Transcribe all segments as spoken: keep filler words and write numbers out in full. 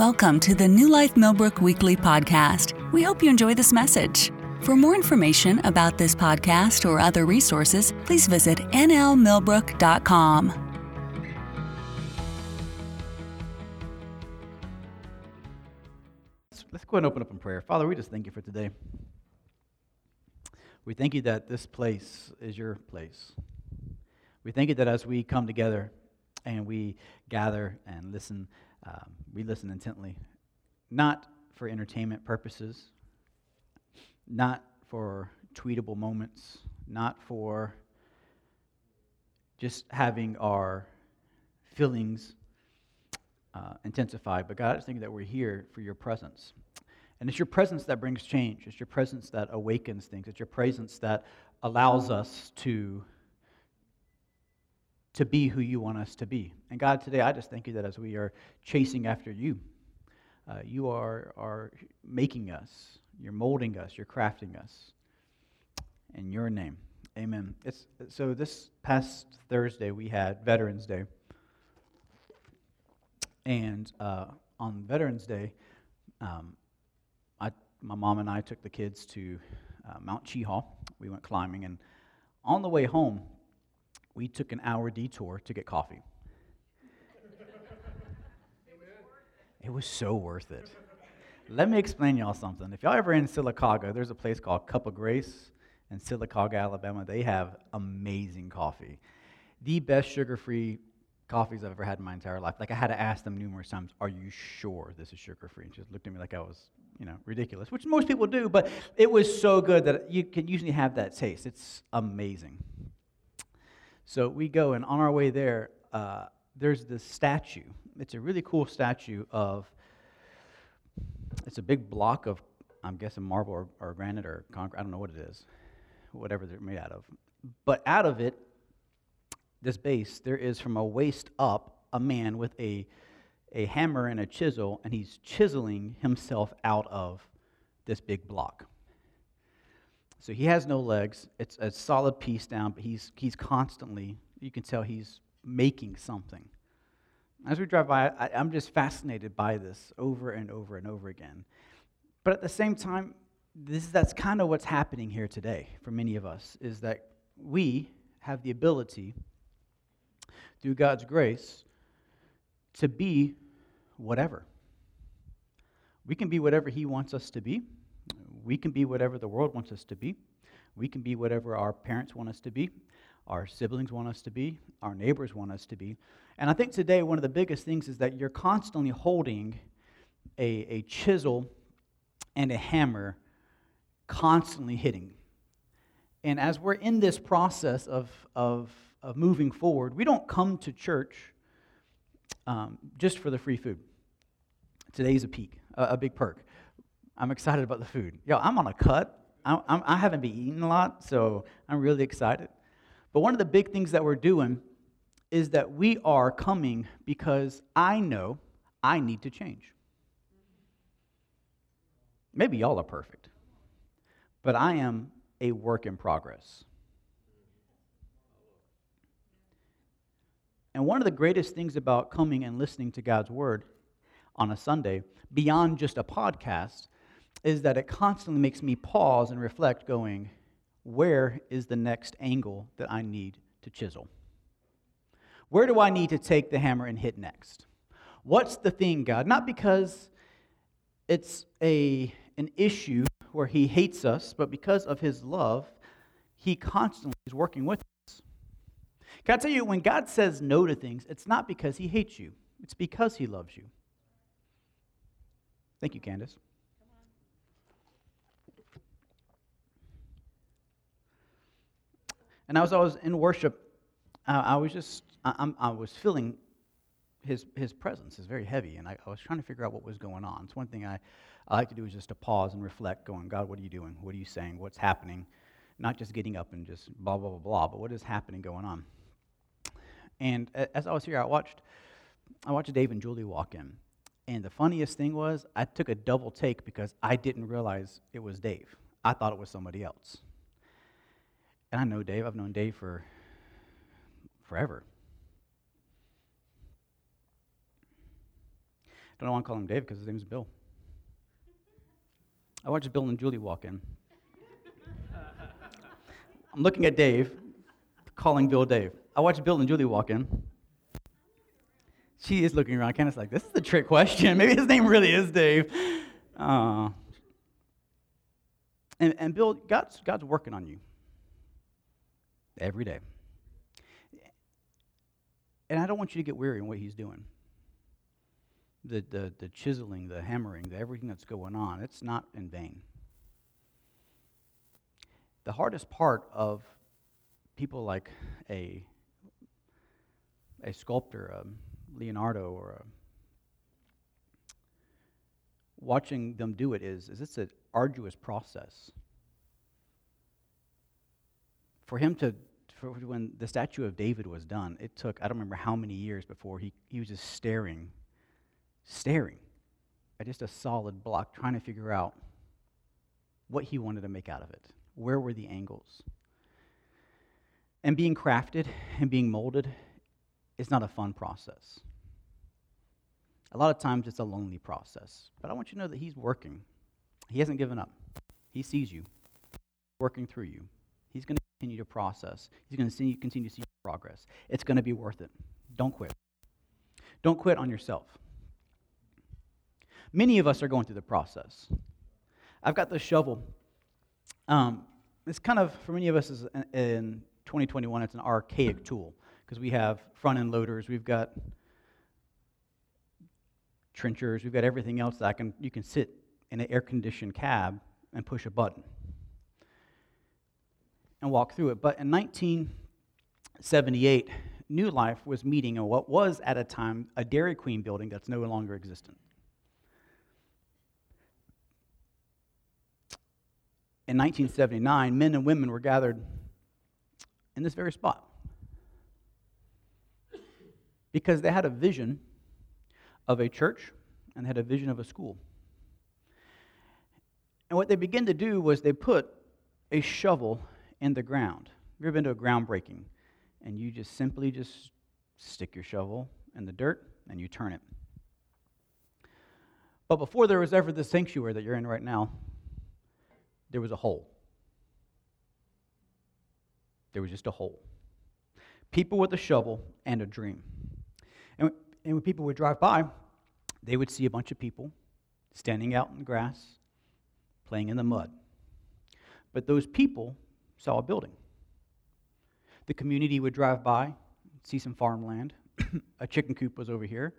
Welcome to the New Life Millbrook Weekly Podcast. We hope you enjoy this message. For more information about this podcast or other resources, please visit n l millbrook dot com. Let's go ahead and open up in prayer. Father, we just thank you for today. We thank you that this place is your place. We thank you that as we come together and we gather and listen, um, we listen intently, not for entertainment purposes, not for tweetable moments, not for just having our feelings uh, intensified, but God, I just think that we're here for your presence. And it's your presence that brings change. It's your presence that awakens things. It's your presence that allows us to to be who you want us to be. And God, today I just thank you that as we are chasing after you, uh, you are, are making us, you're molding us, you're crafting us. In your name, amen. It's, so this past Thursday we had Veterans Day. And uh, on Veterans Day, um, I, my mom and I took the kids to uh, Mount Chehal. We went climbing, and on the way home, we took an hour detour to get coffee. It was so worth it. Let me explain y'all something. If y'all ever in Sylacauga, there's a place called Cup of Grace in Sylacauga, Alabama. They have amazing coffee. The best sugar-free coffees I've ever had in my entire life. Like, I had to ask them numerous times, are you sure this is sugar-free? And she just looked at me like I was, you know, ridiculous, which most people do, but it was so good that you can usually have that taste. It's amazing. So we go, and on our way there, uh, there's this statue. It's a really cool statue of, it's a big block of, I'm guessing, marble or, or granite or concrete. I don't know what it is, whatever they're made out of. But out of it, this base, there is from a waist up a man with a a hammer and a chisel, and he's chiseling himself out of this big block. So he has no legs. It's a solid piece down, but he's he's constantly, you can tell he's making something. As we drive by, I, I'm just fascinated by this over and over and over again. But at the same time, this that's kind of what's happening here today for many of us, is that we have the ability, through God's grace, to be whatever. We can be whatever He wants us to be. We can be whatever the world wants us to be. We can be whatever our parents want us to be, our siblings want us to be, our neighbors want us to be. And I think today one of the biggest things is that you're constantly holding a, a chisel and a hammer, constantly hitting. And as we're in this process of of of moving forward, we don't come to church um, just for the free food. Today's a peak, a, a big perk. I'm excited about the food. Yo, I'm on a cut. I, I'm, I haven't been eating a lot, so I'm really excited. But one of the big things that we're doing is that we are coming because I know I need to change. Maybe y'all are perfect, but I am a work in progress. And one of the greatest things about coming and listening to God's Word on a Sunday, beyond just a podcast, is that it constantly makes me pause and reflect, going, where is the next angle that I need to chisel? Where do I need to take the hammer and hit next? What's the thing, God? Not because it's a an issue where He hates us, but because of His love, He constantly is working with us. Can I tell you, when God says no to things, it's not because He hates you. It's because He loves you. Thank you, Candace. And as I was in worship, uh, I was just, I, I'm, I was feeling his his presence is very heavy, and I, I was trying to figure out what was going on. It's one thing I, I like to do is just to pause and reflect, going, God, what are you doing? What are you saying? What's happening? Not just getting up and just blah, blah, blah, blah, but what is happening going on? And as I was here, I watched I watched Dave and Julie walk in. And the funniest thing was, I took a double take because I didn't realize it was Dave. I thought it was somebody else. And I know Dave. I've known Dave for forever. don't want to call him Dave because his name is Bill. I watched Bill and Julie walk in. I'm looking at Dave, calling Bill Dave. I watched Bill and Julie walk in. She is looking around, kind of like, this is a trick question. Maybe his name really is Dave. Uh, and, and Bill, God's, God's working on you every day. And I don't want you to get weary in what he's doing. The, the, the chiseling, the hammering, the everything that's going on, it's not in vain. The hardest part of people like a a sculptor, a Leonardo, or a, watching them do it is, is it's an arduous process. For him to, for when the statue of David was done, it took, I don't remember how many years before he, he was just staring, staring at just a solid block, trying to figure out what he wanted to make out of it. Where were the angles? And being crafted and being molded is not a fun process. A lot of times it's a lonely process. But I want you to know that he's working. He hasn't given up. He sees you, working through you. He's going to continue to process. He's going to continue to see your progress. It's going to be worth it. Don't quit. Don't quit on yourself. Many of us are going through the process. I've got this shovel. Um, it's kind of, for many of us, is in, in twenty twenty-one, it's an archaic tool because we have front-end loaders, we've got trenchers, we've got everything else that can you can sit in an air-conditioned cab and push a button and walk through it. But in nineteen seventy-eight, New Life was meeting in what was, at a time, a Dairy Queen building that's no longer existent. In nineteen seventy-nine, men and women were gathered in this very spot because they had a vision of a church and they had a vision of a school. And what they began to do was they put a shovel in the ground. Have you ever been to a groundbreaking? And you just simply just stick your shovel in the dirt and you turn it. But before there was ever the sanctuary that you're in right now, there was a hole. There was just a hole. People with a shovel and a dream. And, and when people would drive by, they would see a bunch of people standing out in the grass, playing in the mud. But those people saw a building. The community would drive by, see some farmland. A chicken coop was over here.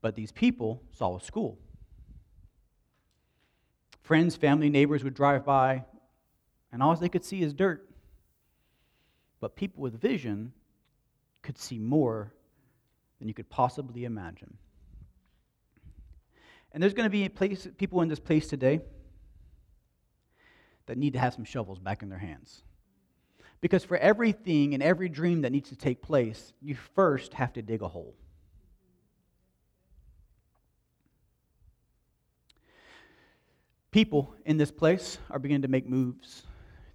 But these people saw a school. Friends, family, neighbors would drive by, and all they could see is dirt. But people with vision could see more than you could possibly imagine. And there's going to be place, people in this place today that need to have some shovels back in their hands. Because for everything and every dream that needs to take place, you first have to dig a hole. People in this place are beginning to make moves.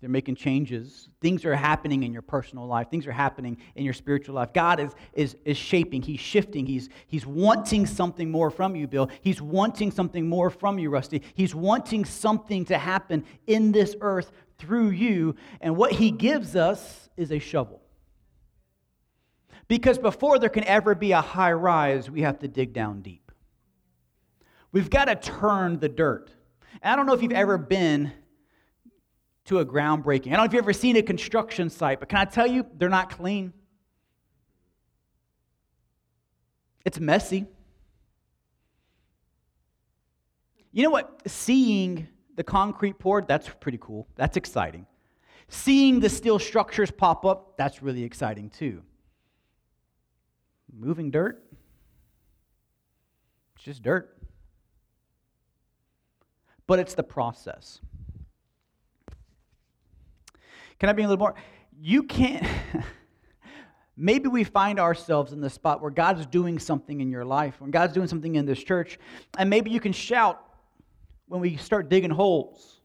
They're making changes. Things are happening in your personal life. Things are happening in your spiritual life. God is is is shaping. He's shifting. He's he's wanting something more from you, Bill. He's wanting something more from you, Rusty. He's wanting something to happen in this earth through you. And what he gives us is a shovel. Because before there can ever be a high rise, we have to dig down deep. We've got to turn the dirt. And I don't know if you've ever been to a groundbreaking. I don't know if you've ever seen a construction site, but can I tell you, they're not clean. It's messy. You know what? Seeing the concrete poured, that's pretty cool. That's exciting. Seeing the steel structures pop up, that's really exciting too. Moving dirt, it's just dirt. But it's the process. Can I be a little more? You can't. Maybe we find ourselves in the spot where God's doing something in your life, when God's doing something in this church, and maybe you can shout when we start digging holes.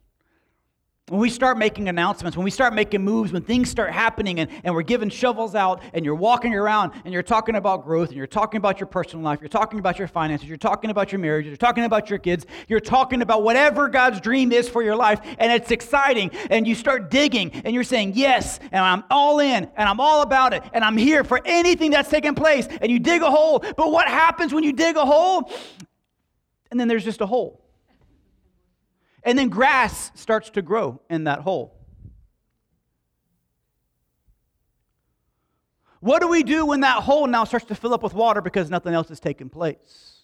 When we start making announcements, when we start making moves, when things start happening and, and we're giving shovels out and you're walking around and you're talking about growth and you're talking about your personal life, you're talking about your finances, you're talking about your marriage, you're talking about your kids, you're talking about whatever God's dream is for your life, and it's exciting, and you start digging and you're saying, yes, and I'm all in and I'm all about it and I'm here for anything that's taking place, and you dig a hole. But what happens when you dig a hole? And then there's just a hole. And then grass starts to grow in that hole. What do we do when that hole now starts to fill up with water because nothing else is taking place?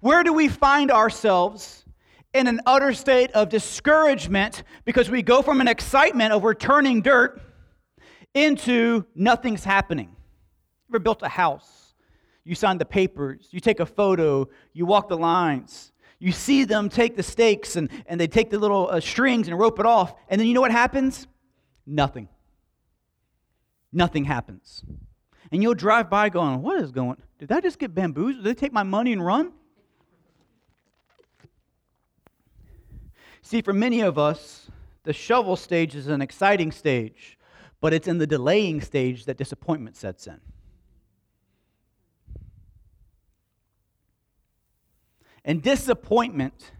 Where do we find ourselves in an utter state of discouragement because we go from an excitement of we're turning dirt into nothing's happening? Ever built a house? You sign the papers. You take a photo. You walk the lines. You see them take the stakes and, and they take the little uh, strings and rope it off. And then you know what happens? Nothing. Nothing happens. And you'll drive by going, what is going on? Did I just get bamboozled? Did they take my money and run? See, for many of us, the shovel stage is an exciting stage, but it's in the delaying stage that disappointment sets in. And disappointment,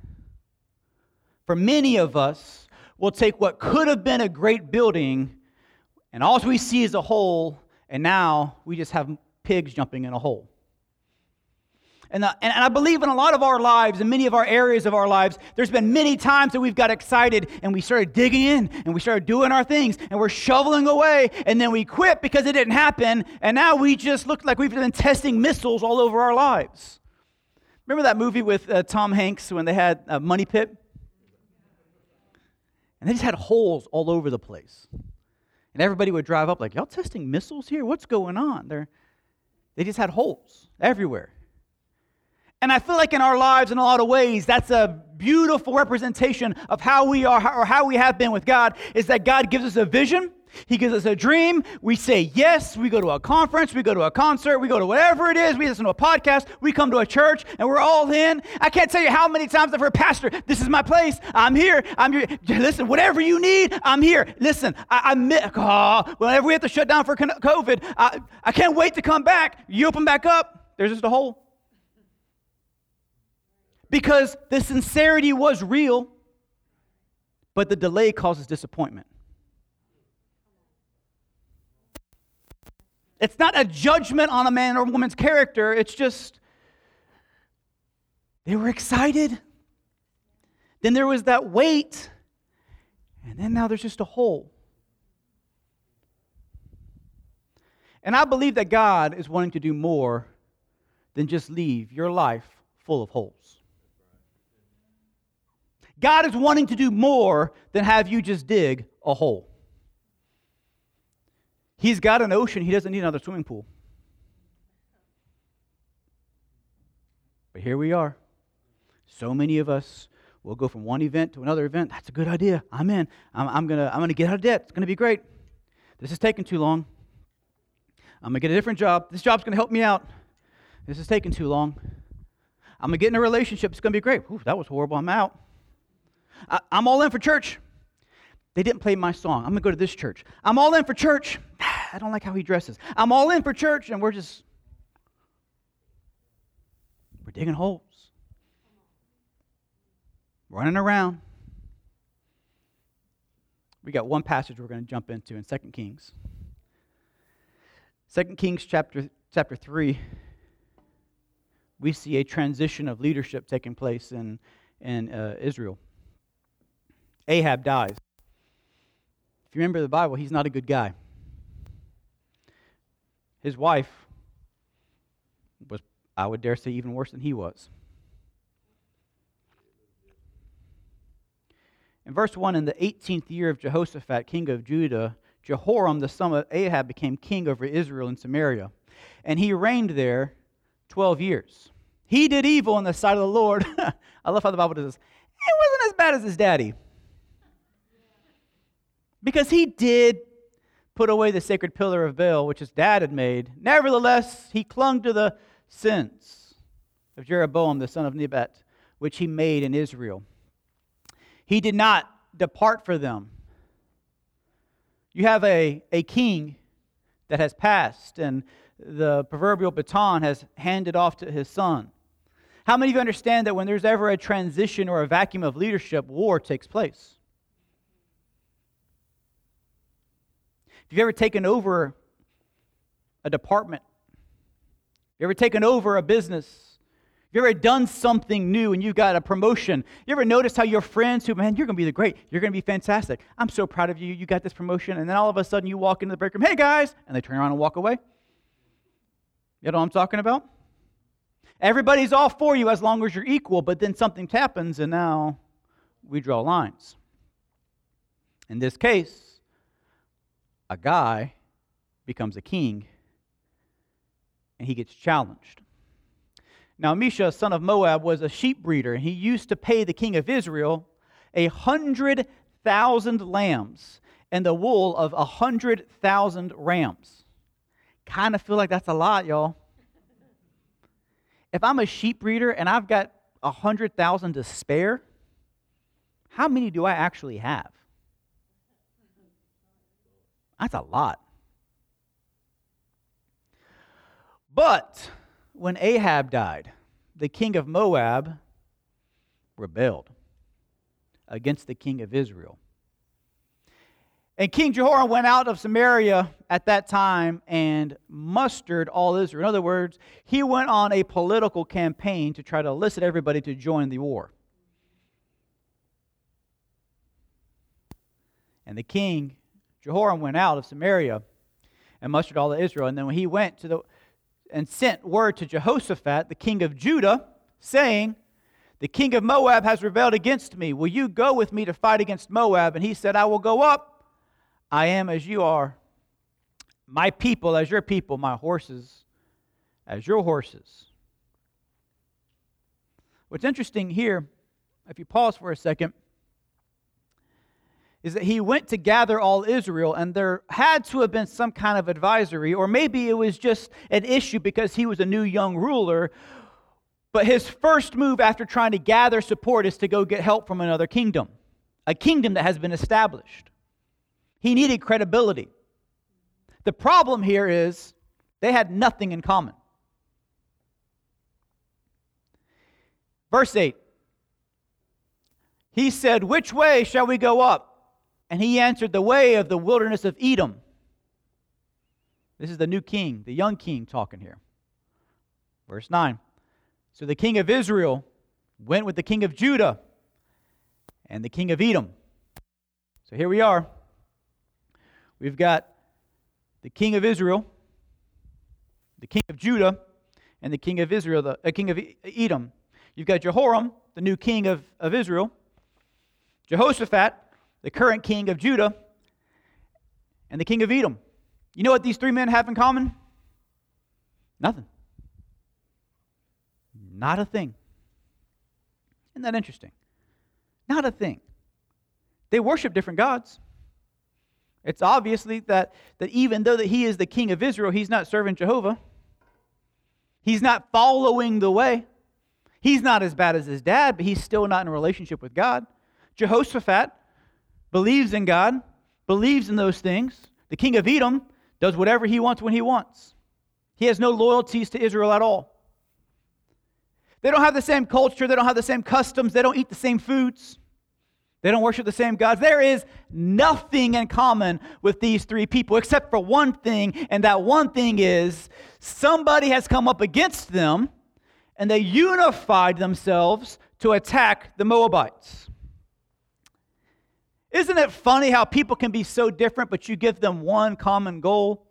for many of us, will take what could have been a great building, and all we see is a hole, and now we just have pigs jumping in a hole. And, the, and I believe in a lot of our lives, in many of our areas of our lives, there's been many times that we've got excited and we started digging in and we started doing our things and we're shoveling away and then we quit because it didn't happen, and now we just look like we've been testing missiles all over our lives. Remember that movie with uh, Tom Hanks when they had uh, Money Pit? And they just had holes all over the place. And everybody would drive up like, y'all testing missiles here? What's going on? They're, they just had holes everywhere. And I feel like in our lives, in a lot of ways, that's a beautiful representation of how we are or how we have been with God, is that God gives us a vision. He gives us a dream. We say yes. We go to a conference. We go to a concert. We go to whatever it is. We listen to a podcast. We come to a church, and we're all in. I can't tell you how many times I've heard, Pastor, this is my place. I'm here. I'm here. Listen, whatever you need, I'm here. Listen, I, I miss, oh, whenever we have to shut down for COVID, I, I can't wait to come back. You open back up, there's just a hole. Because the sincerity was real, but the delay causes disappointment. It's not a judgment on a man or woman's character. It's just they were excited. Then there was that wait. And then now there's just a hole. And I believe that God is wanting to do more than just leave your life full of holes. God is wanting to do more than have you just dig a hole. He's got an ocean. He doesn't need another swimming pool. But here we are. So many of us will go from one event to another event. That's a good idea. I'm in. I'm, I'm gonna. I'm gonna get out of debt. It's gonna be great. This is taking too long. I'm gonna get a different job. This job's gonna help me out. This is taking too long. I'm gonna get in a relationship. It's gonna be great. Ooh, that was horrible. I'm out. I, I'm all in for church. They didn't play my song. I'm going to go to this church. I'm all in for church. I don't like how he dresses. I'm all in for church, and we're just, we're digging holes. Running around. We got one passage we're going to jump into in Second Kings. Second Kings chapter, chapter three, we see a transition of leadership taking place in, in uh, Israel. Ahab dies. If you remember the Bible, he's not a good guy. His wife was, I would dare say, even worse than he was. In verse one, in the eighteenth year of Jehoshaphat, king of Judah, Jehoram, the son of Ahab, became king over Israel and Samaria. And he reigned there twelve years. He did evil in the sight of the Lord. I love how the Bible does this. It wasn't as bad as his daddy. Because he did put away the sacred pillar of Baal, which his dad had made. Nevertheless, he clung to the sins of Jeroboam, the son of Nebat, which he made in Israel. He did not depart for them. You have a, a king that has passed, and the proverbial baton has handed off to his son. How many of you understand that when there's ever a transition or a vacuum of leadership, war takes place? If you've ever taken over a department, you ever taken over a business, you ever done something new and you got a promotion, you ever notice how your friends who, man, you're going to be the great, you're going to be fantastic, I'm so proud of you, you got this promotion, and then all of a sudden you walk into the break room, hey guys, and they turn around and walk away. You know what I'm talking about? Everybody's all for you as long as you're equal, but then something happens and now we draw lines. In this case, a guy becomes a king and he gets challenged. Now, Elisha, son of Moab, was a sheep breeder, and he used to pay the king of Israel a hundred thousand lambs and the wool of a hundred thousand rams. Kind of feel like that's a lot, y'all. If I'm a sheep breeder and I've got a hundred thousand to spare, how many do I actually have? That's a lot. But when Ahab died, the king of Moab rebelled against the king of Israel. And King Jehoram went out of Samaria at that time and mustered all Israel. In other words, he went on a political campaign to try to elicit everybody to join the war. And the king, Jehoram, went out of Samaria and mustered all of Israel. And then when he went to the and sent word to Jehoshaphat, the king of Judah, saying, the king of Moab has rebelled against me. Will you go with me to fight against Moab? And he said, I will go up. I am as you are, my people as your people, my horses as your horses. What's interesting here, if you pause for a second, is that he went to gather all Israel, and there had to have been some kind of advisory, or maybe it was just an issue because he was a new young ruler, but his first move after trying to gather support is to go get help from another kingdom, a kingdom that has been established. He needed credibility. The problem here is they had nothing in common. Verse eight. He said, which way shall we go up? And he answered, the way of the wilderness of Edom. This is the new king, the young king talking here. Verse nine. So the king of Israel went with the king of Judah and the king of Edom. So here we are. We've got the king of Israel, the king of Judah, and the king of Israel, the uh, king of Edom. You've got Jehoram, the new king of, of Israel, Jehoshaphat, the current king of Judah, and the king of Edom. You know what these three men have in common? Nothing. Not a thing. Isn't that interesting? Not a thing. They worship different gods. It's obviously that, that even though that he is the king of Israel, he's not serving Jehovah. He's not following the way. He's not as bad as his dad, but he's still not in a relationship with God. Jehoshaphat believes in God, believes in those things. The king of Edom does whatever he wants when he wants. He has no loyalties to Israel at all. They don't have the same culture. They don't have the same customs. They don't eat the same foods. They don't worship the same gods. There is nothing in common with these three people except for one thing, and that one thing is somebody has come up against them, and they unified themselves to attack the Moabites. Isn't it funny how people can be so different, but you give them one common goal,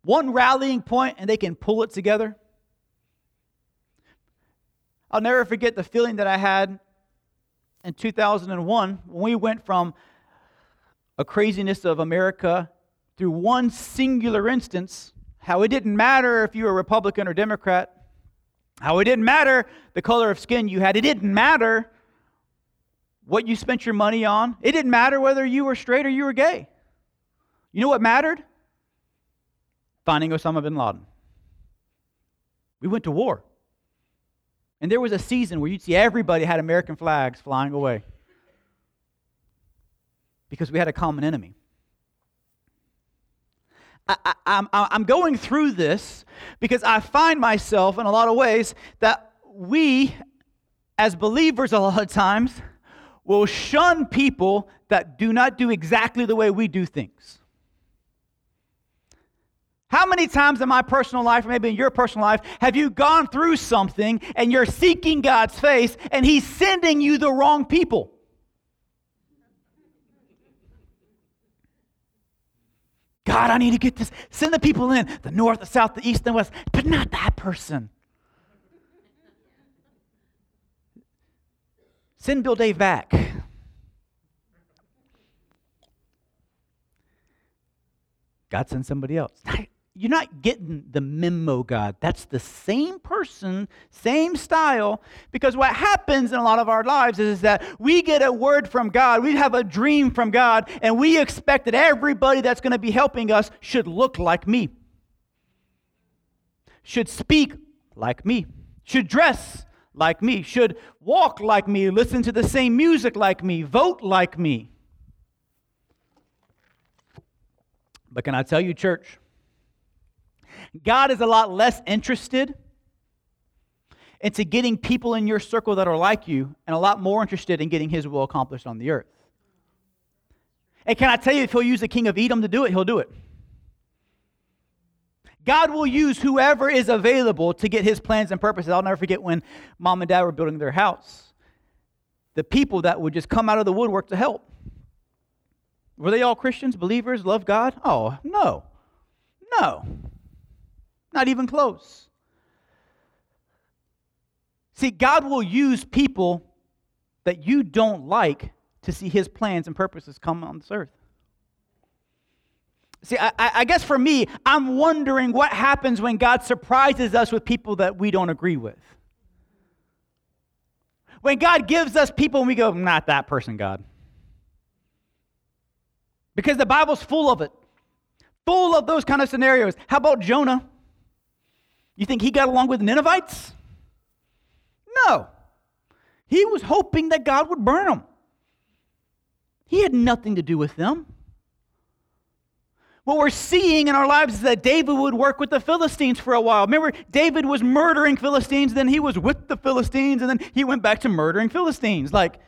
one rallying point, and they can pull it together? I'll never forget the feeling that I had in two thousand one, when we went from a craziness of America through one singular instance, how it didn't matter if you were Republican or Democrat, how it didn't matter the color of skin you had, it didn't matter what you spent your money on, it didn't matter whether you were straight or you were gay. You know what mattered? Finding Osama bin Laden. We went to war. And there was a season where you'd see everybody had American flags flying away. because we had a common enemy. I, I, I'm, I'm going through this because I find myself in a lot of ways that we, as believers a lot of times, will shun people that do not do exactly the way we do things. How many times in my personal life, or maybe in your personal life, have you gone through something and you're seeking God's face and He's sending you the wrong people? God, I need to get this. Send the people in, the north, the south, the east, the west, but not that person. Send Bill Dave back. God sends somebody else. You're not getting the memo, God. That's the same person, same style, because what happens in a lot of our lives is, is that we get a word from God, we have a dream from God, and we expect that everybody that's going to be helping us should look like me, should speak like me, should dress like me, should walk like me, listen to the same music like me, vote like me. But can I tell you, church? God is a lot less interested into getting people in your circle that are like you and a lot more interested in getting His will accomplished on the earth. And can I tell you, if He'll use the king of Edom to do it, He'll do it. God will use whoever is available to get His plans and purposes. I'll never forget when mom and dad were building their house, the people that would just come out of the woodwork to help. Were they all Christians, believers, loved God? Oh, no. No. Not even close. See, God will use people that you don't like to see His plans and purposes come on this earth. See, I, I guess for me, I'm wondering what happens when God surprises us with people that we don't agree with. When God gives us people and we go, not that person, God. Because the Bible's full of it. Full of those kind of scenarios. How about Jonah? You think he got along with the Ninevites? No. He was hoping that God would burn them. He had nothing to do with them. What we're seeing in our lives is that David would work with the Philistines for a while. Remember, David was murdering Philistines, then he was with the Philistines, and then he went back to murdering Philistines. Like,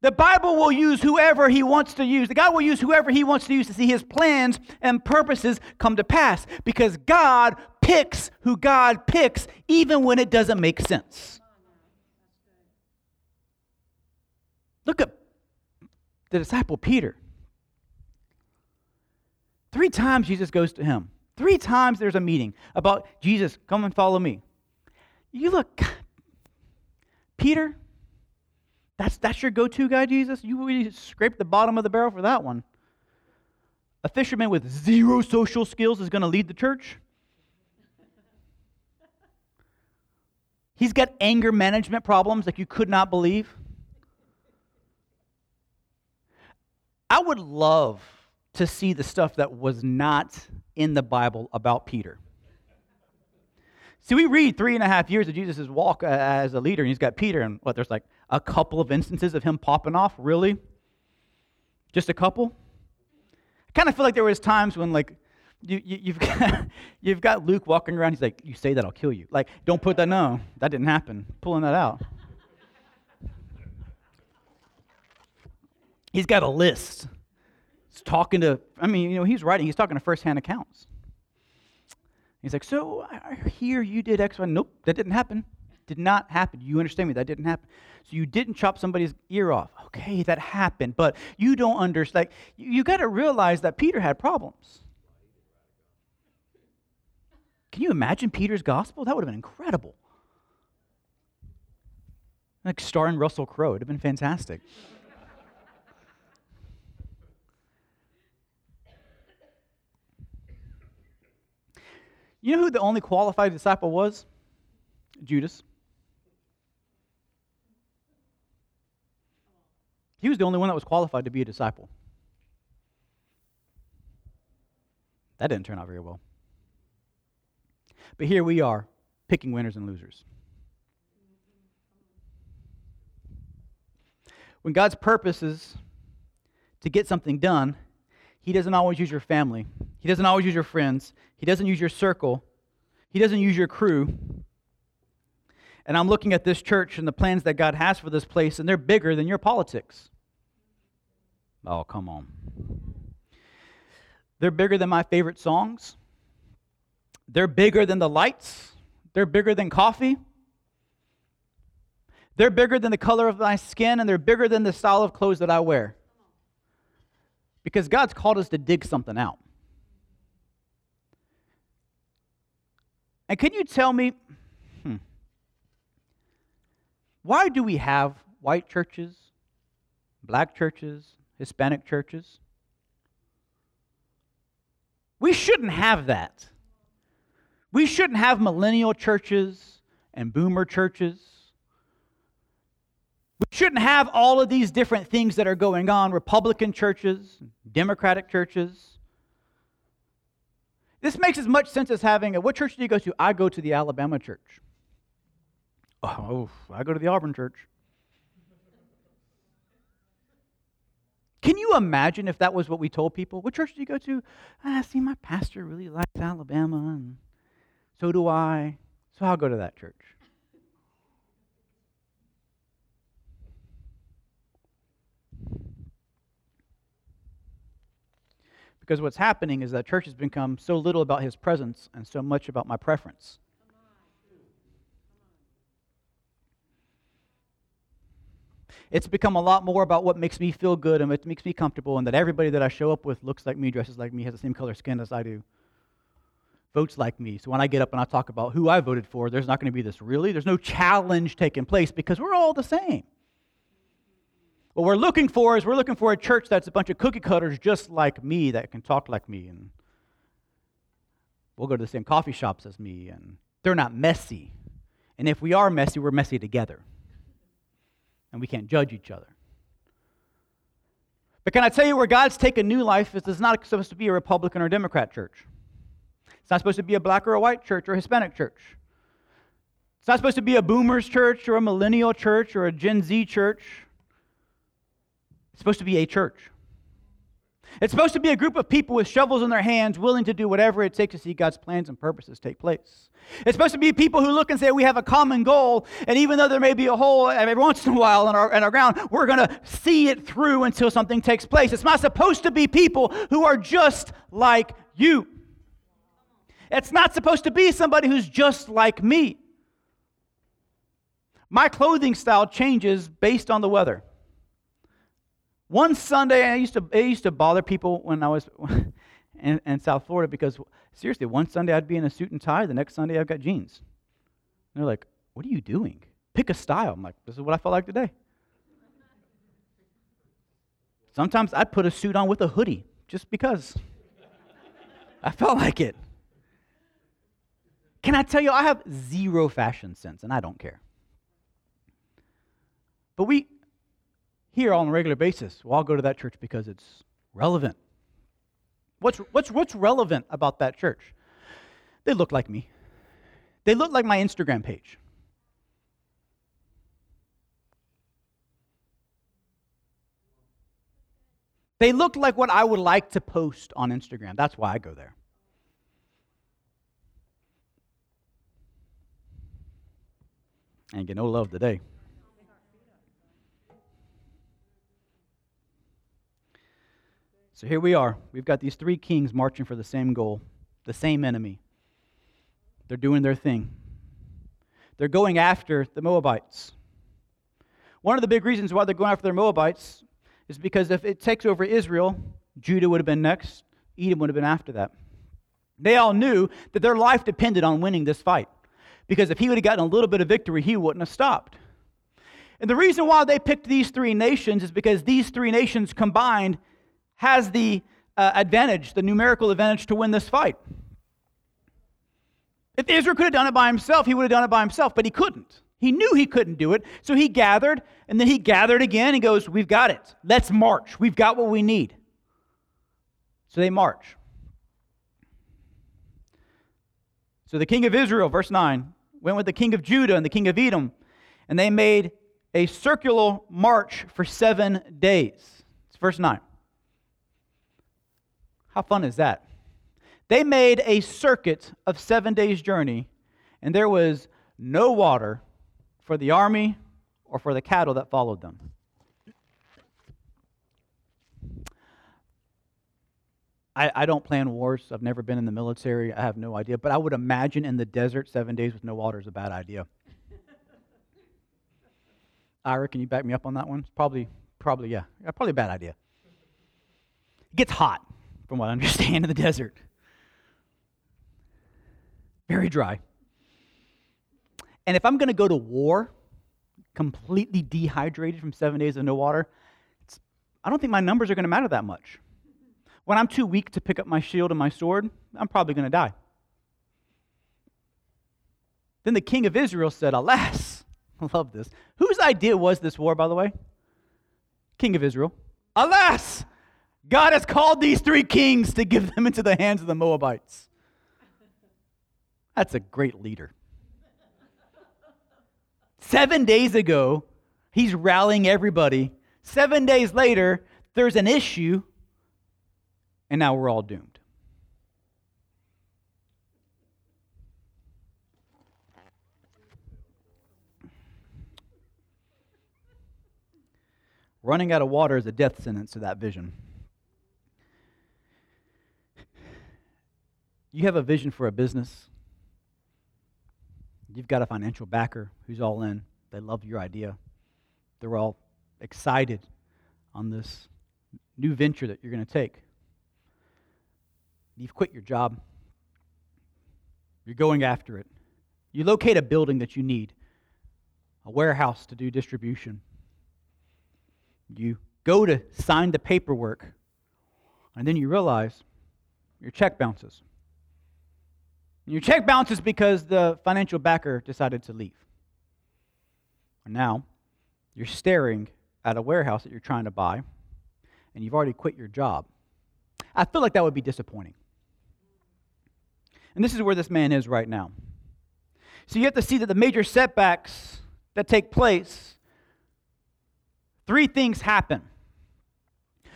the Bible will use whoever He wants to use. The God will use whoever He wants to use to see His plans and purposes come to pass, because God picks who God picks, even when it doesn't make sense. Look at the disciple Peter. Three times Jesus goes to him. Three times there's a meeting about Jesus, come and follow me. You look, Peter, that's that's your go-to guy, Jesus? You really scraped the bottom of the barrel for that one. A fisherman with zero social skills is going to lead the church? He's got anger management problems like you could not believe. I would love to see the stuff that was not in the Bible about Peter. See, we read three and a half years of Jesus' walk as a leader, and he's got Peter, and what, there's like a couple of instances of him popping off? Really? Just a couple? I kind of feel like there was times when, like, You, you, you've got, you've got Luke walking around. He's like, you say that, I'll kill you. Like, don't put that, no, that didn't happen. Pulling that out. He's got a list. He's talking to, I mean, you know, he's writing. He's talking to first-hand accounts. He's like, so I hear you did X, Y. Nope, that didn't happen. Did not happen. You understand me, that didn't happen. So you didn't chop somebody's ear off. Okay, that happened, but you don't understand. Like, you, you got to realize that Peter had problems. Can you imagine Peter's gospel? That would have been incredible. Like starring Russell Crowe. It would have been fantastic. You know who the only qualified disciple was? Judas. He was the only one that was qualified to be a disciple. That didn't turn out very well. But here we are, picking winners and losers. When God's purposes to get something done, he doesn't always use your family. He doesn't always use your friends. He doesn't use your circle. He doesn't use your crew. And I'm looking at this church and the plans that God has for this place, and they're bigger than your politics. Oh, come on. They're bigger than my favorite songs. They're bigger than the lights. They're bigger than coffee. They're bigger than the color of my skin, and they're bigger than the style of clothes that I wear. Because God's called us to dig something out. And can you tell me, hmm, why do we have white churches, black churches, Hispanic churches? We shouldn't have that. We shouldn't have millennial churches and boomer churches. We shouldn't have all of these different things that are going on, Republican churches, Democratic churches. This makes as much sense as having a, what church do you go to? I go to the Alabama church. Oh, I go to the Auburn church. Can you imagine if that was what we told people? What church do you go to? Ah, see, my pastor really likes Alabama, and so do I, so I'll go to that church. Because what's happening is that church has become so little about his presence and so much about my preference. It's become a lot more about what makes me feel good and what makes me comfortable, and that everybody that I show up with looks like me, dresses like me, has the same color skin as I do, votes like me. So when I get up and I talk about who I voted for, there's not going to be this really. There's no challenge taking place because we're all the same. What we're looking for is we're looking for a church that's a bunch of cookie cutters just like me, that can talk like me, and we'll go to the same coffee shops as me, and they're not messy. And if we are messy, we're messy together. And we can't judge each other. But can I tell you where God's taken New Life is it's not supposed to be a Republican or Democrat church. It's not supposed to be a black or a white church or a Hispanic church. It's not supposed to be a boomers church or a millennial church or a Gen Z church. It's supposed to be a church. It's supposed to be a group of people with shovels in their hands, willing to do whatever it takes to see God's plans and purposes take place. It's supposed to be people who look and say, we have a common goal, and even though there may be a hole every once in a while in our, in our ground, we're going to see it through until something takes place. It's not supposed to be people who are just like you. It's not supposed to be somebody who's just like me. My clothing style changes based on the weather. One Sunday, I used to it used to bother people when I was in, in South Florida, because seriously, one Sunday I'd be in a suit and tie, the next Sunday I've got jeans. And they're like, "What are you doing? Pick a style." I'm like, "This is what I felt like today." Sometimes I'd put a suit on with a hoodie just because I felt like it. Can I tell you, I have zero fashion sense, and I don't care. But we. Here on a regular basis, well, I'll go to that church because it's relevant. What's what's what's relevant about that church? They look like me. They look like my Instagram page. They look like what I would like to post on Instagram. That's why I go there. Ain't get no love today. So here we are. We've got these three kings marching for the same goal, the same enemy. They're doing their thing. They're going after the Moabites. One of the big reasons why they're going after the Moabites is because if it takes over Israel, Judah would have been next, Edom would have been after that. They all knew that their life depended on winning this fight, because if he would have gotten a little bit of victory, he wouldn't have stopped. And the reason why they picked these three nations is because these three nations combined has the uh, advantage, the numerical advantage to win this fight. If Israel could have done it by himself, he would have done it by himself, but he couldn't. He knew he couldn't do it, so he gathered, and then he gathered again and goes, we've got it. Let's march. We've got what we need. So they march. So the king of Israel, verse nine, went with the king of Judah and the king of Edom, and they made a circular march for seven days. It's verse nine. How fun is that? They made a circuit of seven days' journey, and there was no water for the army or for the cattle that followed them. I, I don't plan wars. I've never been in the military. I have no idea. But I would imagine in the desert, seven days with no water is a bad idea. Ira, can you back me up on that one? Probably, probably, yeah. Probably a bad idea. It gets hot, from what I understand, in the desert. Very dry. And if I'm going to go to war, completely dehydrated from seven days of no water, it's, I don't think my numbers are going to matter that much. When I'm too weak to pick up my shield and my sword, I'm probably going to die. Then the king of Israel said, alas, I love this. Whose idea was this war, by the way? King of Israel. Alas, God has called these three kings to give them into the hands of the Moabites. That's a great leader. Seven days ago, he's rallying everybody. Seven days later, there's an issue, and now we're all doomed. Running out of water is a death sentence to that vision. You have a vision for a business. You've got a financial backer who's all in. They love your idea. They're all excited on this new venture that you're going to take. You've quit your job. You're going after it. You locate a building that you need, a warehouse to do distribution. You go to sign the paperwork, and then you realize your check bounces. And your check bounces because the financial backer decided to leave. And now, you're staring at a warehouse that you're trying to buy, and you've already quit your job. I feel like that would be disappointing. And this is where this man is right now. So you have to see that the major setbacks that take place, three things happen.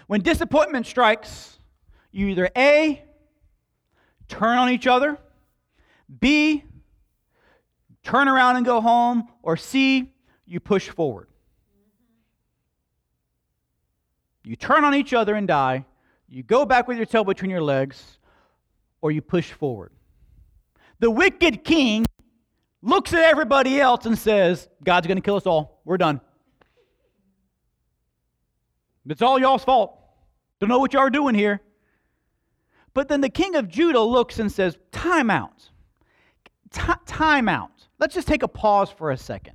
When disappointment strikes, you either A, turn on each other, B, turn around and go home, or C, you push forward. You turn on each other and die, you go back with your tail between your legs, or you push forward. The wicked king looks at everybody else and says, God's going to kill us all. We're done. It's all y'all's fault. Don't know what y'all are doing here. But then the king of Judah looks and says, time out. T- time out. Let's just take a pause for a second.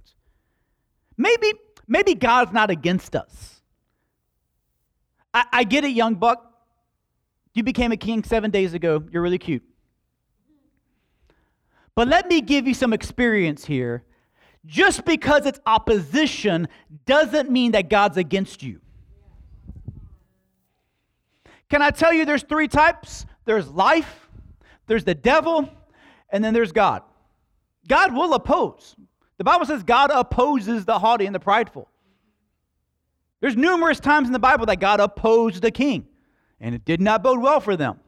Maybe, maybe God's not against us. I, I get it, young buck. You became a king seven days ago. You're really cute. But let me give you some experience here. Just because it's opposition doesn't mean that God's against you. Can I tell you there's three types? There's life, there's the devil, and then there's God. God will oppose. The Bible says God opposes the haughty and the prideful. There's numerous times in the Bible that God opposed the king, and it did not bode well for them.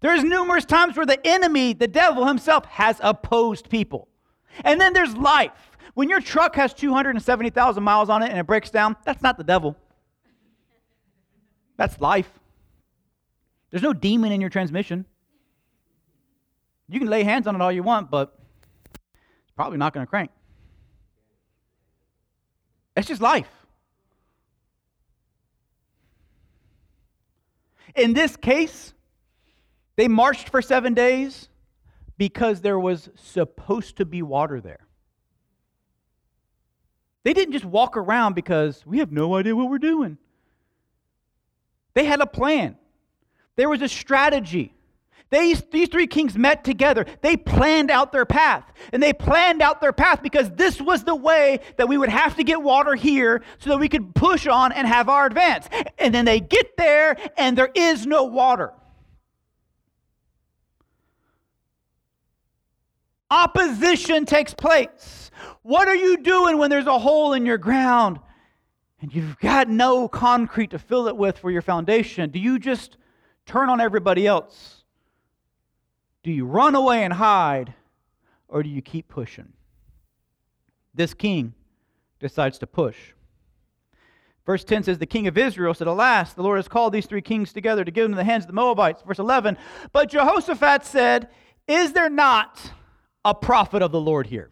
There's numerous times where the enemy, the devil himself, has opposed people. And then there's life. When your truck has two hundred seventy thousand miles on it and it breaks down, that's not the devil. That's life. There's no demon in your transmission. You can lay hands on it all you want, but it's probably not going to crank. It's just life. In this case, they marched for seven days because there was supposed to be water there. They didn't just walk around because we have no idea what we're doing. They had a plan. There was a strategy. They, these three kings met together. They planned out their path. And they planned out their path because this was the way that we would have to get water here so that we could push on and have our advance. And then they get there and there is no water. Opposition takes place. What are you doing when there's a hole in your ground? And you've got no concrete to fill it with for your foundation. Do you just turn on everybody else? Do you run away and hide, or do you keep pushing? This king decides to push. Verse ten says, the king of Israel said, alas, the Lord has called these three kings together to give them the hands of the Moabites. Verse eleven, but Jehoshaphat said, is there not a prophet of the Lord here,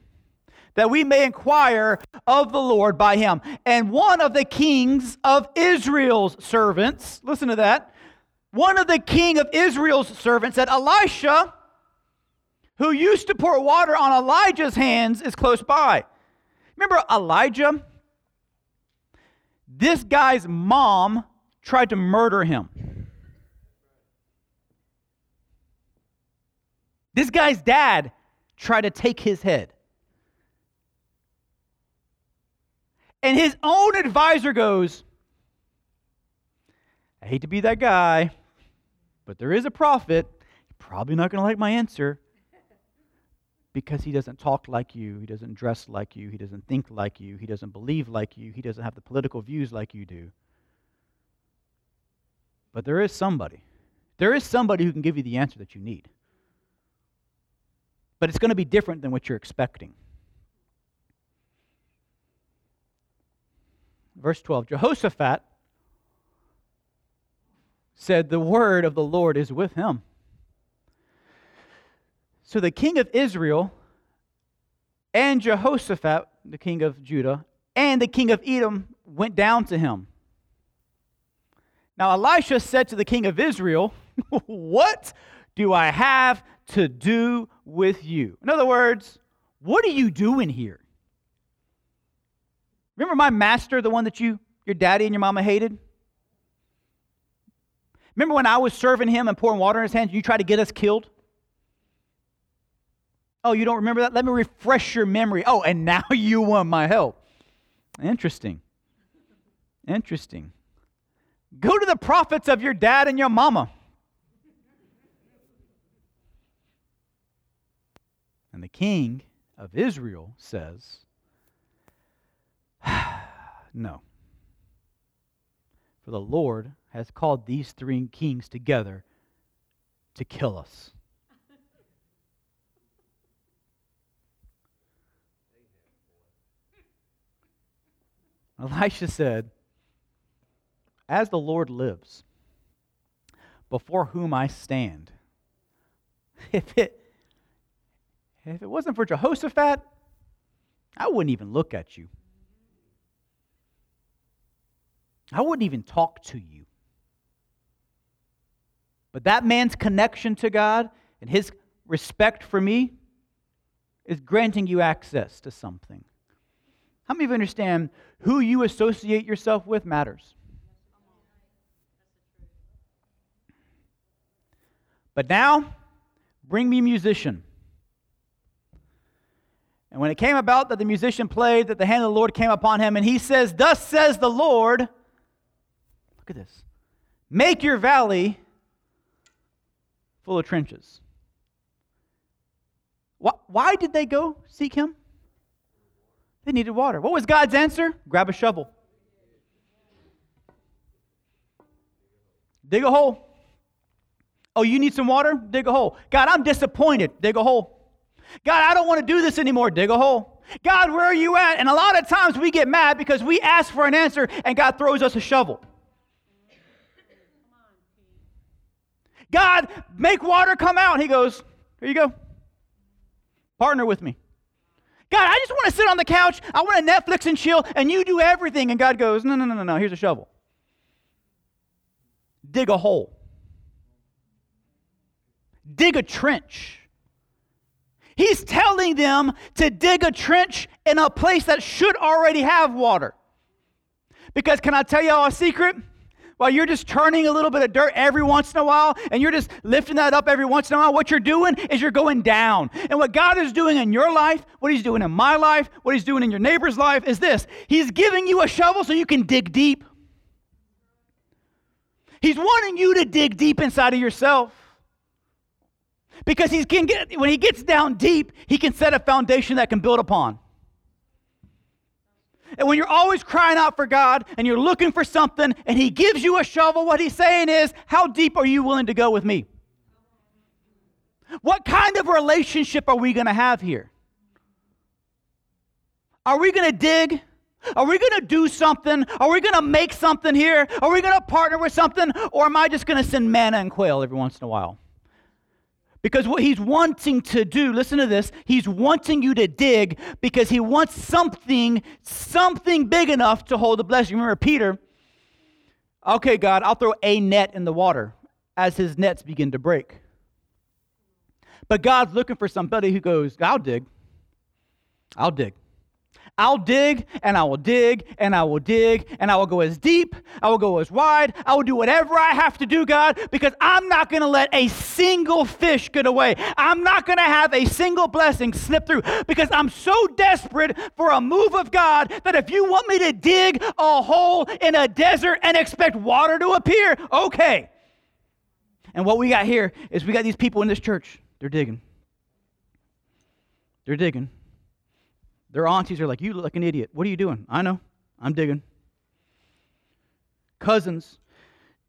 that we may inquire of the Lord by him? And one of the kings of Israel's servants, listen to that, one of the king of Israel's servants said, Elisha, who used to pour water on Elijah's hands, is close by. Remember Elijah? This guy's mom tried to murder him. This guy's dad tried to take his head. And his own advisor goes, I hate to be that guy, but there is a prophet. You're probably not going to like my answer because he doesn't talk like you, he doesn't dress like you, he doesn't think like you, he doesn't believe like you, he doesn't have the political views like you do. But there is somebody. There is somebody who can give you the answer that you need. But it's going to be different than what you're expecting. Verse twelve, Jehoshaphat said, the word of the Lord is with him. So the king of Israel and Jehoshaphat, the king of Judah, and the king of Edom went down to him. Now Elisha said to the king of Israel, what do I have to do with you? In other words, what are you doing here? Remember my master, the one that you, your daddy and your mama hated? Remember when I was serving him and pouring water in his hands and you tried to get us killed? Oh, you don't remember that? Let me refresh your memory. Oh, and now you want my help. Interesting. Interesting. Go to the prophets of your dad and your mama. And the king of Israel says, no. For the Lord has called these three kings together to kill us. Elisha said, as the Lord lives, before whom I stand, if it if it wasn't for Jehoshaphat, I wouldn't even look at you. I wouldn't even talk to you. But that man's connection to God and his respect for me is granting you access to something. How many of you understand who you associate yourself with matters? But now, bring me a musician. And when it came about that the musician played, that the hand of the Lord came upon him, and he says, thus says the Lord, look at this, make your valley full of trenches. Why, why did they go seek him? They needed water. What was God's answer? Grab a shovel. Dig a hole. Oh, you need some water? Dig a hole. God, I'm disappointed. Dig a hole. God, I don't want to do this anymore. Dig a hole. God, where are you at? And a lot of times we get mad because we ask for an answer and God throws us a shovel. God, make water come out. He goes, here you go. Partner with me. God, I just want to sit on the couch. I want to Netflix and chill, and you do everything. And God goes, no, no, no, no, no. Here's a shovel. Dig a hole. Dig a trench. He's telling them to dig a trench in a place that should already have water. Because can I tell y'all a secret? While you're just turning a little bit of dirt every once in a while, and you're just lifting that up every once in a while, what you're doing is you're going down. And what God is doing in your life, what he's doing in my life, what he's doing in your neighbor's life is this. He's giving you a shovel so you can dig deep. He's wanting you to dig deep inside of yourself. Because he can get, when he gets down deep, he can set a foundation that can build upon. And when you're always crying out for God and you're looking for something and he gives you a shovel, what he's saying is, how deep are you willing to go with me? What kind of relationship are we going to have here? Are we going to dig? Are we going to do something? Are we going to make something here? Are we going to partner with something? Or am I just going to send manna and quail every once in a while? Because what he's wanting to do, listen to this, he's wanting you to dig because he wants something, something big enough to hold the blessing. Remember Peter, okay, God, I'll throw a net in the water as his nets begin to break. But God's looking for somebody who goes, I'll dig, I'll dig. I'll dig, and I will dig, and I will dig, and I will go as deep, I will go as wide, I will do whatever I have to do, God, because I'm not going to let a single fish get away. I'm not going to have a single blessing slip through, because I'm so desperate for a move of God that if you want me to dig a hole in a desert and expect water to appear, okay. And what we got here is we got these people in this church. They're digging. They're digging. Their aunties are like, you look like an idiot. What are you doing? I know. I'm digging. Cousins,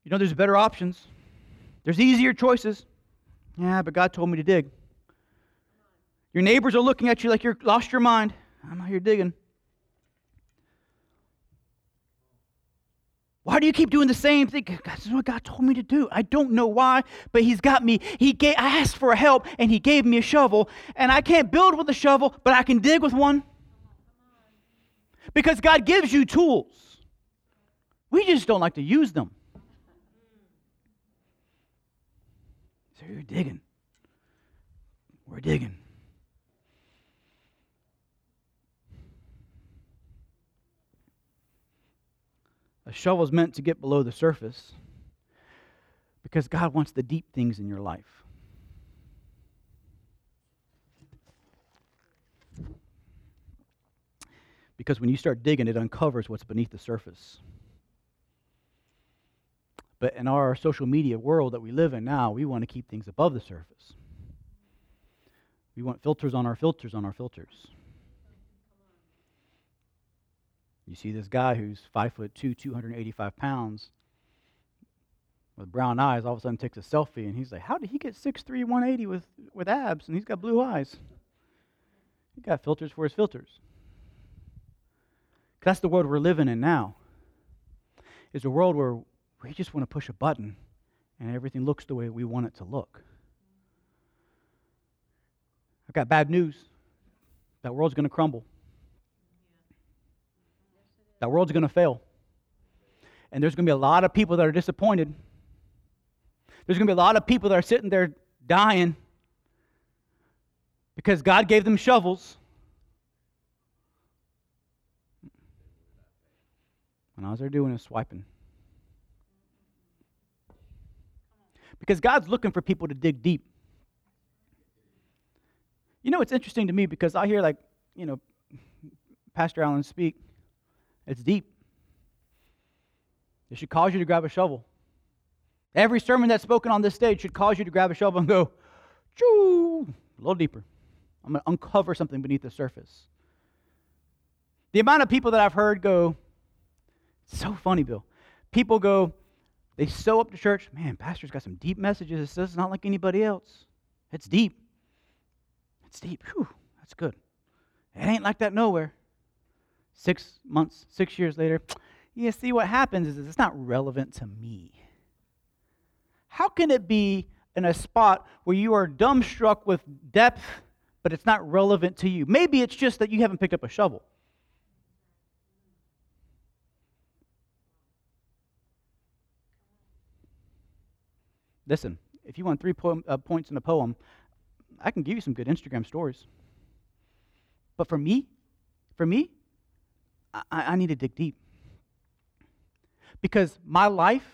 you know there's better options. There's easier choices. Yeah, but God told me to dig. Your neighbors are looking at you like you've lost your mind. I'm out here digging. Why do you keep doing the same thing? This is what God told me to do. I don't know why, but he's got me. He gave, I asked for help, and he gave me a shovel. And I can't build with a shovel, but I can dig with one. Because God gives you tools. We just don't like to use them. So you're digging. We're digging. A shovel is meant to get below the surface because God wants the deep things in your life. Because when you start digging, it uncovers what's beneath the surface. But in our social media world that we live in now, we want to keep things above the surface. We want filters on our filters on our filters. You see this guy who's five foot two, two hundred eighty-five pounds, with brown eyes, all of a sudden takes a selfie, and he's like, how did he get six three, one eighty with, with abs, and he's got blue eyes? He got filters for his filters. That's the world we're living in now. It's a world where we just want to push a button, and everything looks the way we want it to look. I've got bad news. That world's going to crumble. That world's going to fail. And there's going to be a lot of people that are disappointed. There's going to be a lot of people that are sitting there dying because God gave them shovels. And all they're doing is swiping. Because God's looking for people to dig deep. You know, it's interesting to me because I hear, like, you know, Pastor Allen speak. It's deep. It should cause you to grab a shovel. Every sermon that's spoken on this stage should cause you to grab a shovel and go, choo, a little deeper. I'm going to uncover something beneath the surface. The amount of people that I've heard go, it's so funny, Bill. People go, they sew up the church. Man, pastor's got some deep messages. It's not like anybody else. It's deep. It's deep. Whew, that's good. It ain't like that nowhere. Six months, six years later, you see what happens is it's not relevant to me. How can it be in a spot where you are dumbstruck with depth, but it's not relevant to you? Maybe it's just that you haven't picked up a shovel. Listen, if you want three poem, uh, points in a poem, I can give you some good Instagram stories. But for me, for me, I, I need to dig deep. Because my life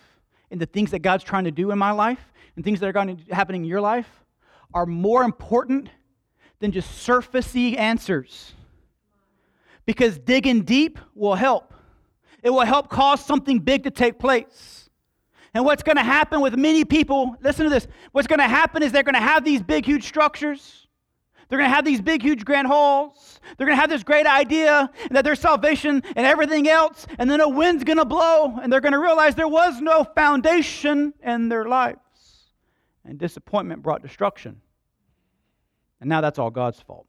and the things that God's trying to do in my life and things that are going to happen in your life are more important than just surfacey answers. Because digging deep will help. It will help cause something big to take place. And what's going to happen with many people, listen to this, what's going to happen is they're going to have these big, huge structures. They're going to have these big, huge, grand halls. They're going to have this great idea that there's salvation and everything else, and then a wind's going to blow, and they're going to realize there was no foundation in their lives. And disappointment brought destruction. And now that's all God's fault.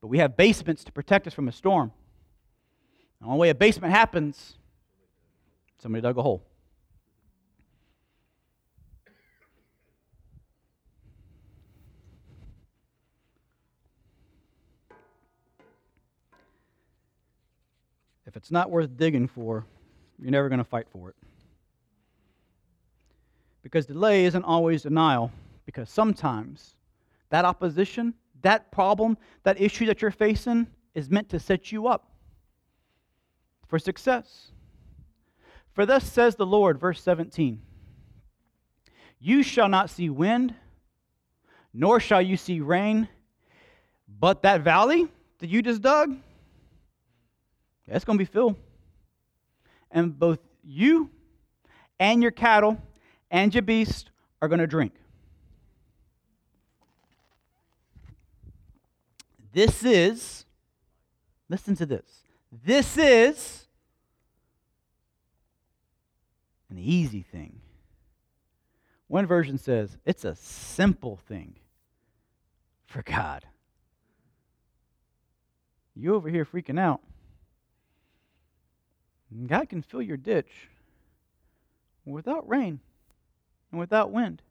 But we have basements to protect us from a storm. The only way a basement happens, somebody dug a hole. If it's not worth digging for, you're never going to fight for it. Because delay isn't always denial, because sometimes that opposition, that problem, that issue that you're facing is meant to set you up for success. For thus says the Lord, verse seventeen, you shall not see wind, nor shall you see rain, but that valley that you just dug, that's going to be filled. And both you and your cattle and your beasts are going to drink. This is, listen to this, this is an easy thing. One version says it's a simple thing for God. You over here freaking out. God can fill your ditch without rain and without wind.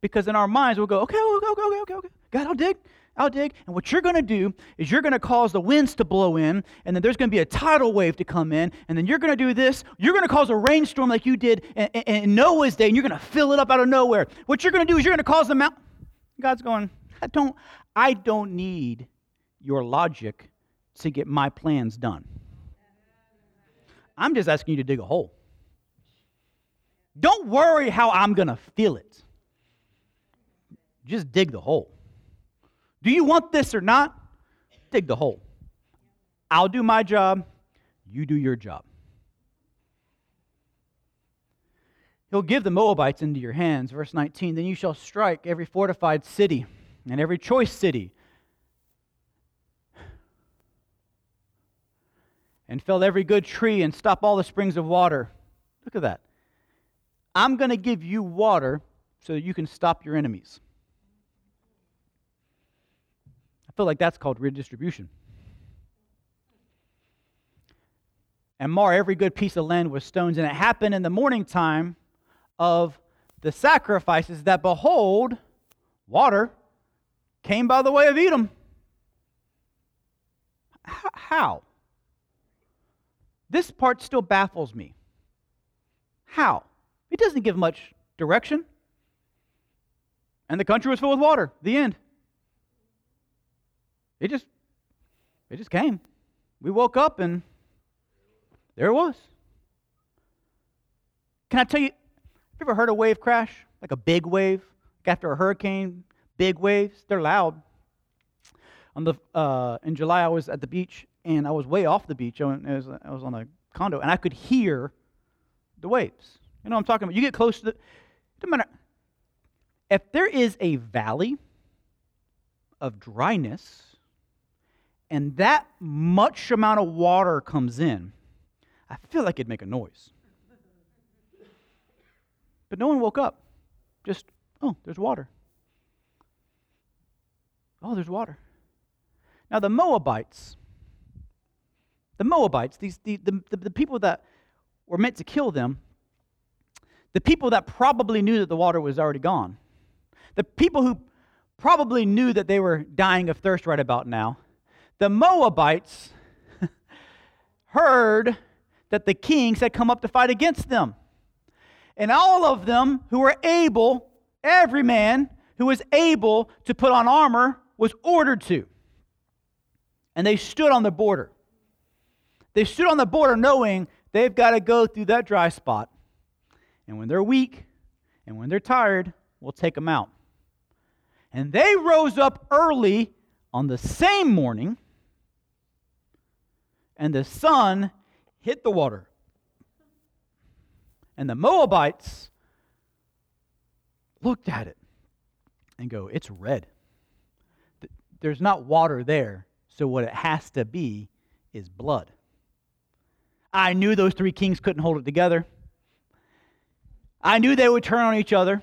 Because in our minds, we'll go, okay, okay, okay, okay, okay. God, I'll dig, I'll dig. And what you're going to do is you're going to cause the winds to blow in, and then there's going to be a tidal wave to come in, and then you're going to do this. You're going to cause a rainstorm like you did in, in, in Noah's day, and you're going to fill it up out of nowhere. What you're going to do is you're going to cause the mountain. God's going, I don't, I don't need your logic to get my plans done. I'm just asking you to dig a hole. Don't worry how I'm going to feel it. Just dig the hole. Do you want this or not? Dig the hole. I'll do my job. You do your job. He'll give the Moabites into your hands. Verse nineteen, then you shall strike every fortified city and every choice city, and fell every good tree and stop all the springs of water. Look at that. I'm going to give you water so that you can stop your enemies. I feel like that's called redistribution. And mar every good piece of land with stones. And it happened in the morning time of the sacrifices that, behold, water came by the way of Edom. How? This part still baffles me. How? It doesn't give much direction. And the country was filled with water. The end. It just, it just came. We woke up and there it was. Can I tell you, have you ever heard a wave crash? Like a big wave? Like after a hurricane, big waves? They're loud. On the uh, in July, I was at the beach. And I was way off the beach. I was, I was on a condo, and I could hear the waves. You know what I'm talking about? You get close to the... Doesn't matter. If there is a valley of dryness, and that much amount of water comes in, I feel like it'd make a noise. But no one woke up. Just, oh, there's water. Oh, there's water. Now, the Moabites... The Moabites, these the, the, the people that were meant to kill them, the people that probably knew that the water was already gone, the people who probably knew that they were dying of thirst right about now, the Moabites heard that the kings had come up to fight against them. And all of them who were able, every man who was able to put on armor was ordered to. And they stood on the border. They stood on the border knowing they've got to go through that dry spot. And when they're weak and when they're tired, we'll take them out. And they rose up early on the same morning, and the sun hit the water. And the Moabites looked at it and go, it's red. There's not water there, so what it has to be is blood. I knew those three kings couldn't hold it together. I knew they would turn on each other.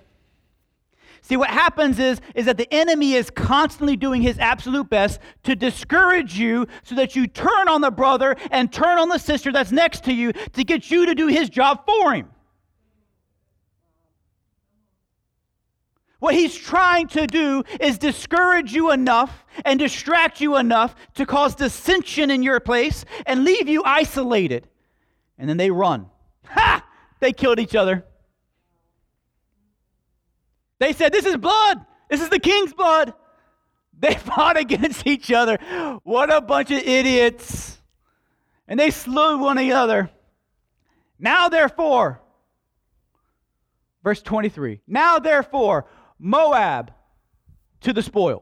See, what happens is, is that the enemy is constantly doing his absolute best to discourage you so that you turn on the brother and turn on the sister that's next to you to get you to do his job for him. What he's trying to do is discourage you enough and distract you enough to cause dissension in your place and leave you isolated. And then they run. Ha! They killed each other. They said, this is blood. This is the king's blood. They fought against each other. What a bunch of idiots. And they slew one another. Now, therefore, verse twenty-three, now, therefore, Moab to the spoil.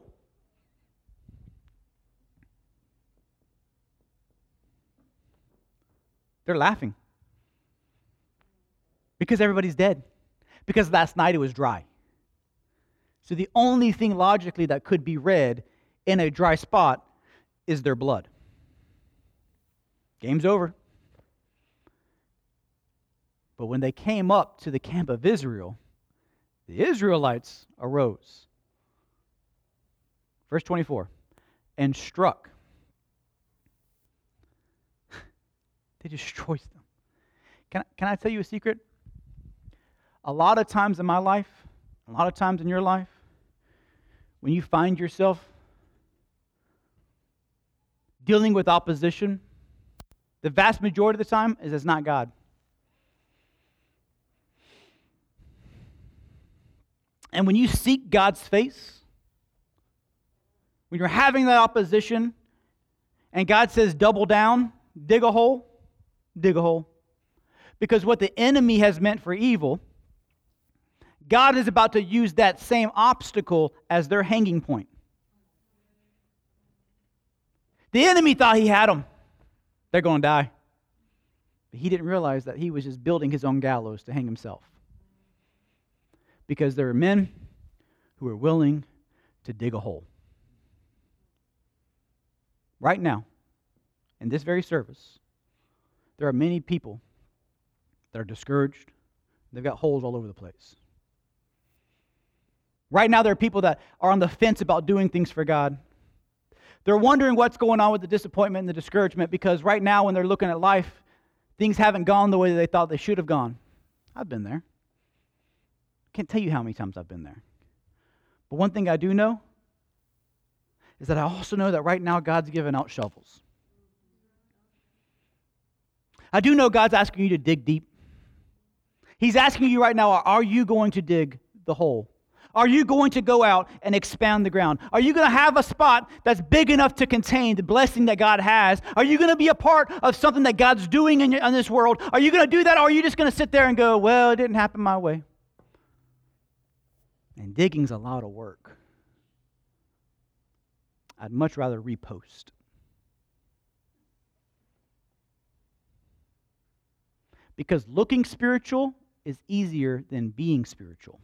They're laughing because everybody's dead, because last night it was dry. So the only thing logically that could be red in a dry spot is their blood. Game's over. But when they came up to the camp of Israel, the Israelites arose. Verse twenty-four, and struck. They destroyed them. Can, can I tell you a secret? A lot of times in my life, a lot of times in your life, when you find yourself dealing with opposition, the vast majority of the time is it's not God. And when you seek God's face, when you're having that opposition, and God says, double down, dig a hole, dig a hole. Because what the enemy has meant for evil, God is about to use that same obstacle as their hanging point. The enemy thought he had them. They're going to die. But he didn't realize that he was just building his own gallows to hang himself. Because there are men who are willing to dig a hole. Right now, in this very service, there are many people that are discouraged. They've got holes all over the place. Right now, there are people that are on the fence about doing things for God. They're wondering what's going on with the disappointment and the discouragement, because right now, when they're looking at life, things haven't gone the way that they thought they should have gone. I've been there. Can't tell you how many times I've been there. But one thing I do know is that I also know that right now God's giving out shovels. I do know God's asking you to dig deep. He's asking you right now, are you going to dig the hole? Are you going to go out and expand the ground? Are you going to have a spot that's big enough to contain the blessing that God has? Are you going to be a part of something that God's doing in this world? Are you going to do that, or are you just going to sit there and go, well, it didn't happen my way? And digging's a lot of work. I'd much rather repost. Because looking spiritual is easier than being spiritual.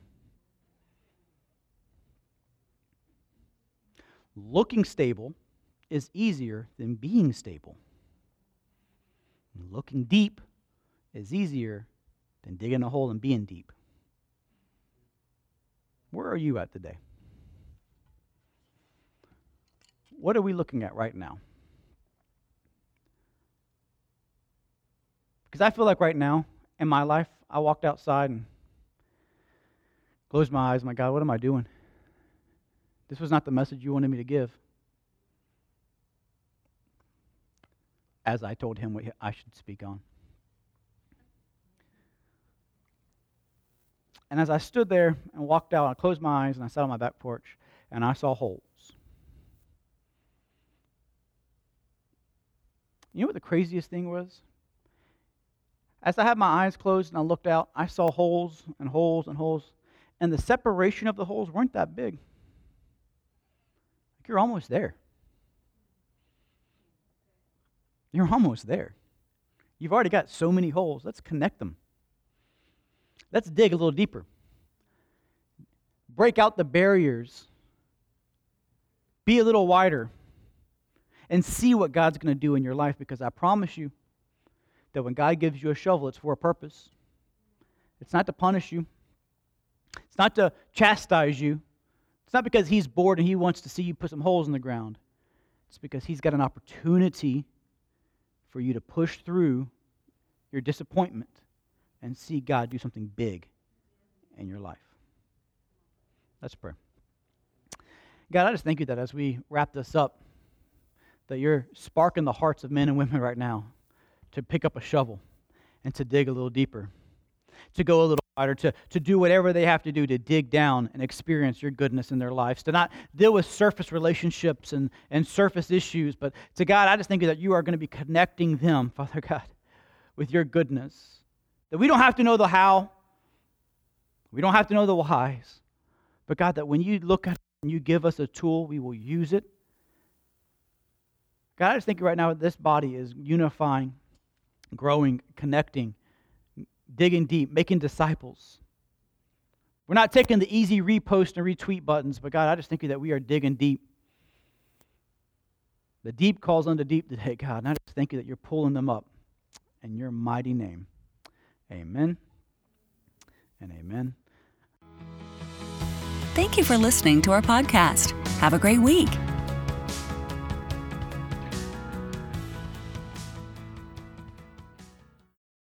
Looking stable is easier than being stable. And looking deep is easier than digging a hole and being deep. Where are you at today? What are we looking at right now? Because I feel like right now, in my life, I walked outside and closed my eyes. My God, what am I doing? This was not the message you wanted me to give. As I told him what I should speak on. And as I stood there and walked out, I closed my eyes and I sat on my back porch and I saw holes. You know what the craziest thing was? As I had my eyes closed and I looked out, I saw holes and holes and holes. And the separation of the holes weren't that big. Like you're almost there. You're almost there. You've already got so many holes. Let's connect them. Let's dig a little deeper. break out the barriers, be a little wider, and see what God's going to do in your life, because I promise you that when God gives you a shovel, it's for a purpose. It's not to punish you. It's not to chastise you. It's not because he's bored and he wants to see you put some holes in the ground. It's because he's got an opportunity for you to push through your disappointment and see God do something big in your life. Let's pray. God, I just thank you that as we wrap this up, that you're sparking the hearts of men and women right now to pick up a shovel and to dig a little deeper, to go a little wider, to, to do whatever they have to do to dig down and experience your goodness in their lives, to not deal with surface relationships and, and surface issues. But to God, I just thank you that you are going to be connecting them, Father God, with your goodness, that we don't have to know the how, we don't have to know the whys, but God, that when you look at us and you give us a tool, we will use it. God, I just think right now this body is unifying, growing, connecting, digging deep, making disciples. We're not taking the easy repost and retweet buttons, but God, I just thank you that we are digging deep. The deep calls unto deep today, God, and I just thank you that you're pulling them up in your mighty name. Amen and amen. Thank you for listening to our podcast. Have a great week.